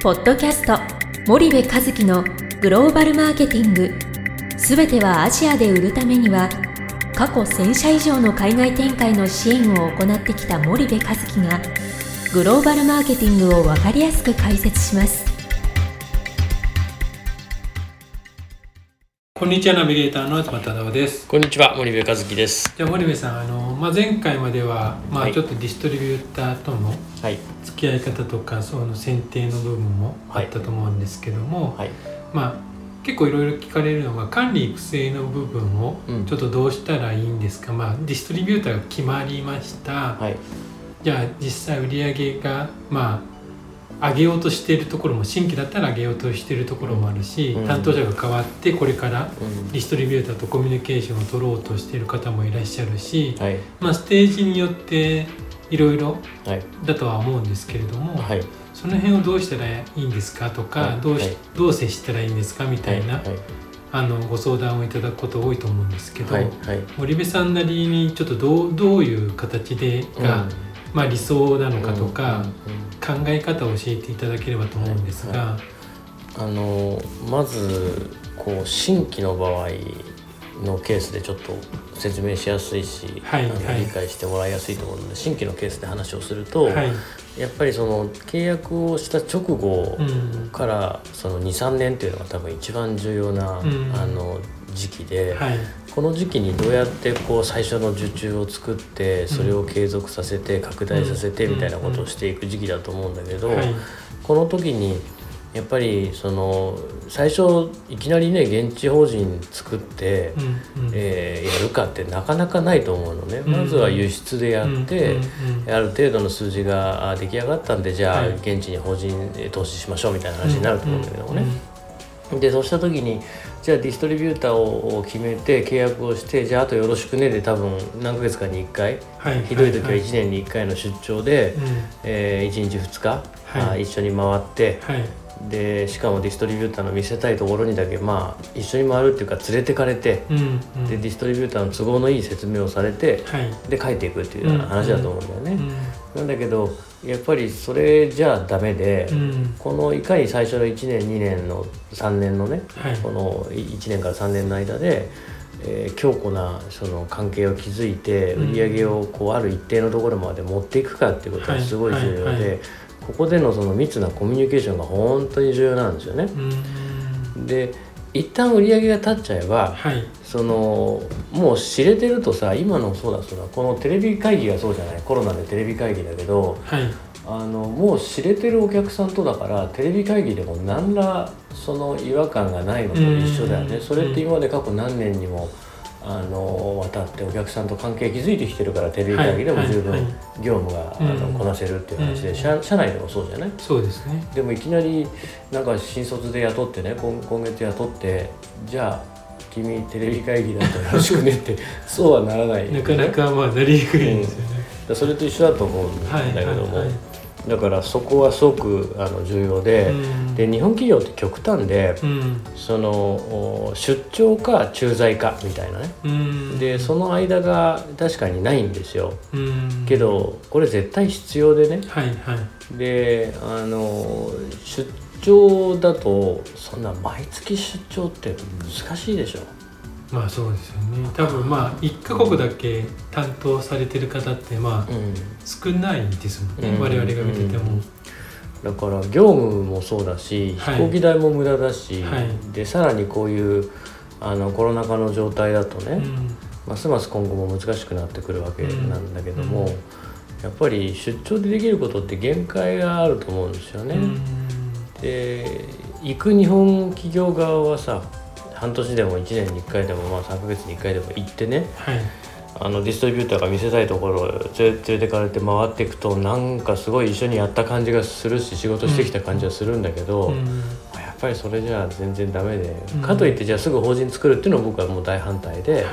ポッドキャスト森部和樹のグローバルマーケティング、すべてはアジアで売るためには、過去1000社以上の海外展開の支援を行ってきた森部和樹がグローバルマーケティングを分かりやすく解説します。こんにちは、ナビゲーターの渡辺です。こんにちは、森部和樹です。じゃあ森部さん、前回までは、ちょっとディストリビューターとの付き合い方とか、その選定の部分もあったと思うんですけども、結構いろいろ聞かれるのが、管理育成の部分をちょっとどうしたらいいんですか、ディストリビューターが決まりました、じゃあ実際売上が上げようとしているところも、新規だったら上げようとしているところもあるし、担当者が変わってこれからディストリビューターとコミュニケーションを取ろうとしている方もいらっしゃるし、ステージによっていろいろだとは思うんですけれども、その辺をどうしたらいいんですかとか、どう接したらいいんですかみたいな、ご相談をいただくこと多いと思うんですけど、森部さんなりにちょっとどういう形でが、理想なのかとか、考え方を教えていただければと思うんですが、まず新規の場合のケースでちょっと説明しやすいし、理解してもらいやすいと思うので、新規のケースで話をすると、やっぱりその契約をした直後からその 2,3 年というのが多分一番重要な、時期で、この時期にどうやって最初の受注を作って、それを継続させて拡大させてみたいなことをしていく時期だと思うんだけど、この時にやっぱりその最初いきなりね、現地法人作ってやるかってなかなかないと思うのね。まずは輸出でやって、ある程度の数字が出来上がったんで、じゃあ現地に法人投資しましょうみたいな話になると思うんだけどもね。でそうした時に、じゃあディストリビューターを決めて契約をして、じゃああとよろしくねで、多分何ヶ月かに1回、ひどい時は1年に1回の出張で、1日2日、一緒に回って、でしかもディストリビューターの見せたいところにだけ、一緒に回るっていうか連れてかれて、でディストリビューターの都合のいい説明をされて、で帰っていくっていうような話だと思うんだよね。なんだけどやっぱりそれじゃダメで、このいかに最初の1年2年の3年のね、この1年から3年の間で、強固なその関係を築いて、売り上げをある一定のところまで持っていくかっていうことがすごい重要で、ここでのその密なコミュニケーションが本当に重要なんですよね。で、一旦売り上げが立っちゃえば、そのもう知れてるとさ、今のそうだ、このテレビ会議がそうじゃない、コロナでテレビ会議だけど、もう知れてるお客さんとだから、テレビ会議でも何らその違和感がないのと一緒だよね。それって今まで過去何年にも渡ってお客さんと関係築いてきてるから、テレビ会議でも十分業務がこなせるっていう話で、社内でもそうじゃない？そうですね。でもいきなりなんか新卒で雇ってね、今月雇って、じゃあ君テレビ会議だとよろしくねってそうはならない、ね、なかなかなりにくいですよね。それと一緒だと思うんだけども、だからそこはすごく重要で、で日本企業って極端で、その出張か駐在かみたいなね、でその間が確かにないんですよ、けどこれ絶対必要でね、で出張だと、そんな毎月出張って難しいでしょ。そうですよね。多分1カ国だけ担当されてる方って少ないですもんね、我々が見てても。だから業務もそうだし、飛行機代も無駄だし、でさらにこういうコロナ禍の状態だとね、ますます今後も難しくなってくるわけなんだけども、やっぱり出張でできることって限界があると思うんですよね。で行く日本企業側はさ、半年でも1年に1回でも、3ヶ月に1回でも行ってね、ディストリビューターが見せたいところを連れてかれて回っていくと、なんかすごい一緒にやった感じがするし、仕事してきた感じはするんだけど、やっぱりそれじゃ全然ダメで、かといってじゃあすぐ法人作るっていうのは僕はもう大反対で、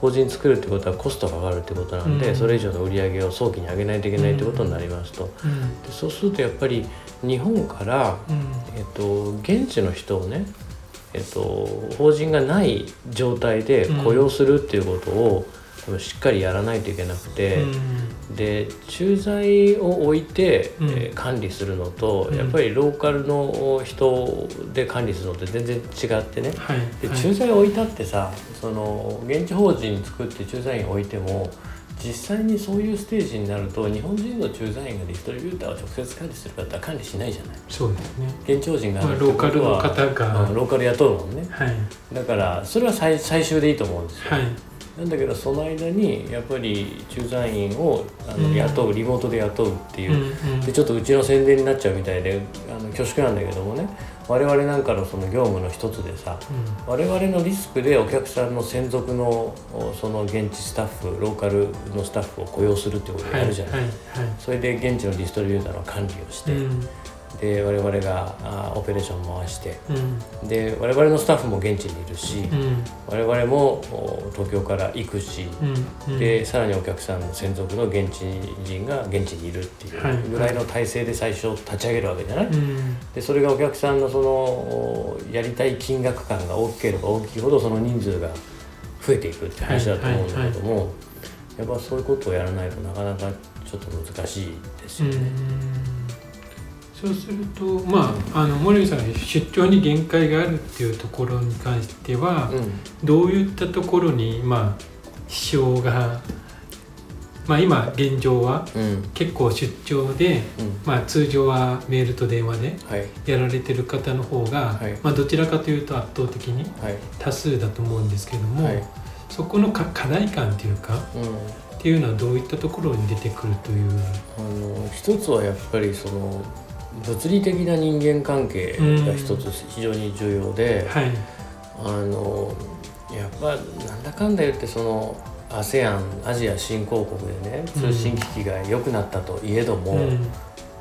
法人作るってことはコストが上がるってことなんで、それ以上の売り上げを早期に上げないといけないってことになりますと、でそうするとやっぱり日本から、現地の人をね、法人がない状態で雇用するっていうことをしっかりやらないといけなくて、で駐在を置いて、管理するのと、やっぱりローカルの人で管理するのって全然違ってね、はいはい、で駐在を置いたってさ、その現地法人作って駐在員を置いても実際にそういうステージになると日本人の駐在員がディストリビューターを直接管理する方は管理しないじゃない。そうですね。現地法人があるってことは、まあ、ローカルの方が、ローカル雇うもんね、はい、だからそれは 最終でいいと思うんですよ、はい、なんだけどその間にやっぱり駐在員を雇う、リモートで雇うっていう、でちょっとうちの宣伝になっちゃうみたいで恐縮なんだけどもね、我々なんかのその業務の一つでさ、我々のリスクでお客さんの専属のその現地スタッフ、ローカルのスタッフを雇用するってことをやるじゃない、はいはいはい、それで現地のディストリビューターの管理をして、で我々がオペレーション回して、で我々のスタッフも現地にいるし、我々も東京から行くし、でさらにお客さんの専属の現地人が現地にいるっていうぐらいの体制で最初立ち上げるわけじゃない、でそれがお客さんのそのやりたい金額感が大きければ大きいほどその人数が増えていくって話だと思うんだけども、やっぱそういうことをやらないとなかなかちょっと難しいですよね、そうすると、まあ、森口さんが出張に限界があるっていうところに関しては、どういったところに、まあ、支障が、まあ、今現状は結構出張で、まあ、通常はメールと電話でやられてる方の方が、まあ、どちらかというと圧倒的に多数だと思うんですけども、そこの課題感というか、っていうのはどういったところに出てくるという。一つはやっぱりその物理的な人間関係が一つ非常に重要で、はい、やっぱなんだかんだ言ってその ASEAN アジア新興国でね、通信機器が良くなったといえども、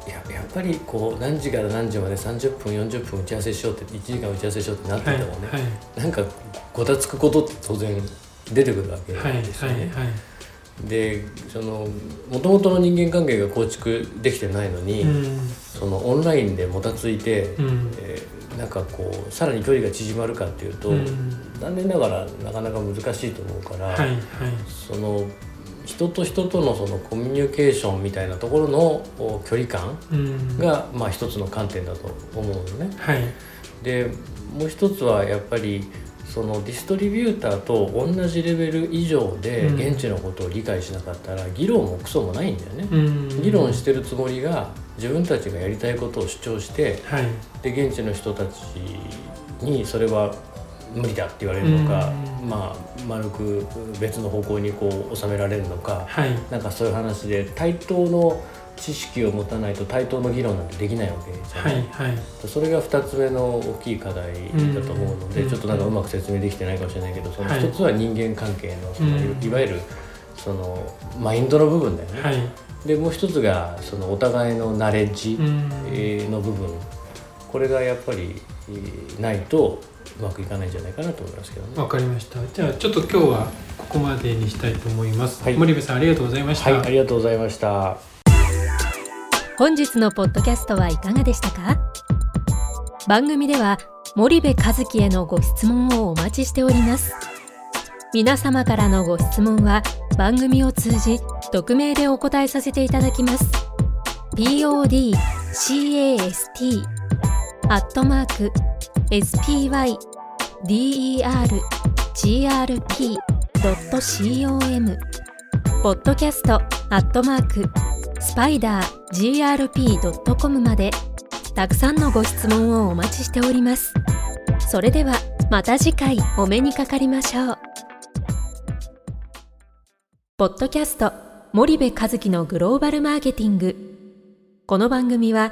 やっぱりこう何時から何時まで30分40分打ち合わせしようって1時間打ち合わせしようってなっててもね、なんかごたつくことって当然出てくるわけですね、でその元々の人間関係が構築できてないのに、そのオンラインでもたついて、なんかこうさらに距離が縮まるかっていうと、残念ながらなかなか難しいと思うから、その人と人とのそのコミュニケーションみたいなところの距離感が、まあ一つの観点だと思うのね、でもう一つはやっぱりそのディストリビューターと同じレベル以上で現地のことを理解しなかったら議論もクソもないんだよね、議論してるつもりが自分たちがやりたいことを主張して、で現地の人たちにそれは無理だって言われるのか、まあ丸く別の方向にこう収められるのか、なんかそういう話で対等の知識を持たないと対等の議論なんてできないわけじゃない、それが2つ目の大きい課題だと思うので、ちょっとなんかうまく説明できてないかもしれないけど、その1つは人間関係 の、いわゆるそのマインドの部分だよね、でもう1つがそのお互いのナレッジの部分、これがやっぱりないとうまくいかないんじゃないかなと思いますけどね。わかりました。じゃあちょっと今日はここまでにしたいと思います、森部さんありがとうございました、ありがとうございました。本日のポッドキャストはいかがでしたか？番組では森部和樹へのご質問をお待ちしております。皆様からのご質問は番組を通じ匿名でお答えさせていただきます。podcast@spydergrp.com podcast@spidergrp.com までたくさんのご質問をお待ちしております。それではまた次回お目にかかりましょう。ポッドキャスト森部和樹のグローバルマーケティング。この番組は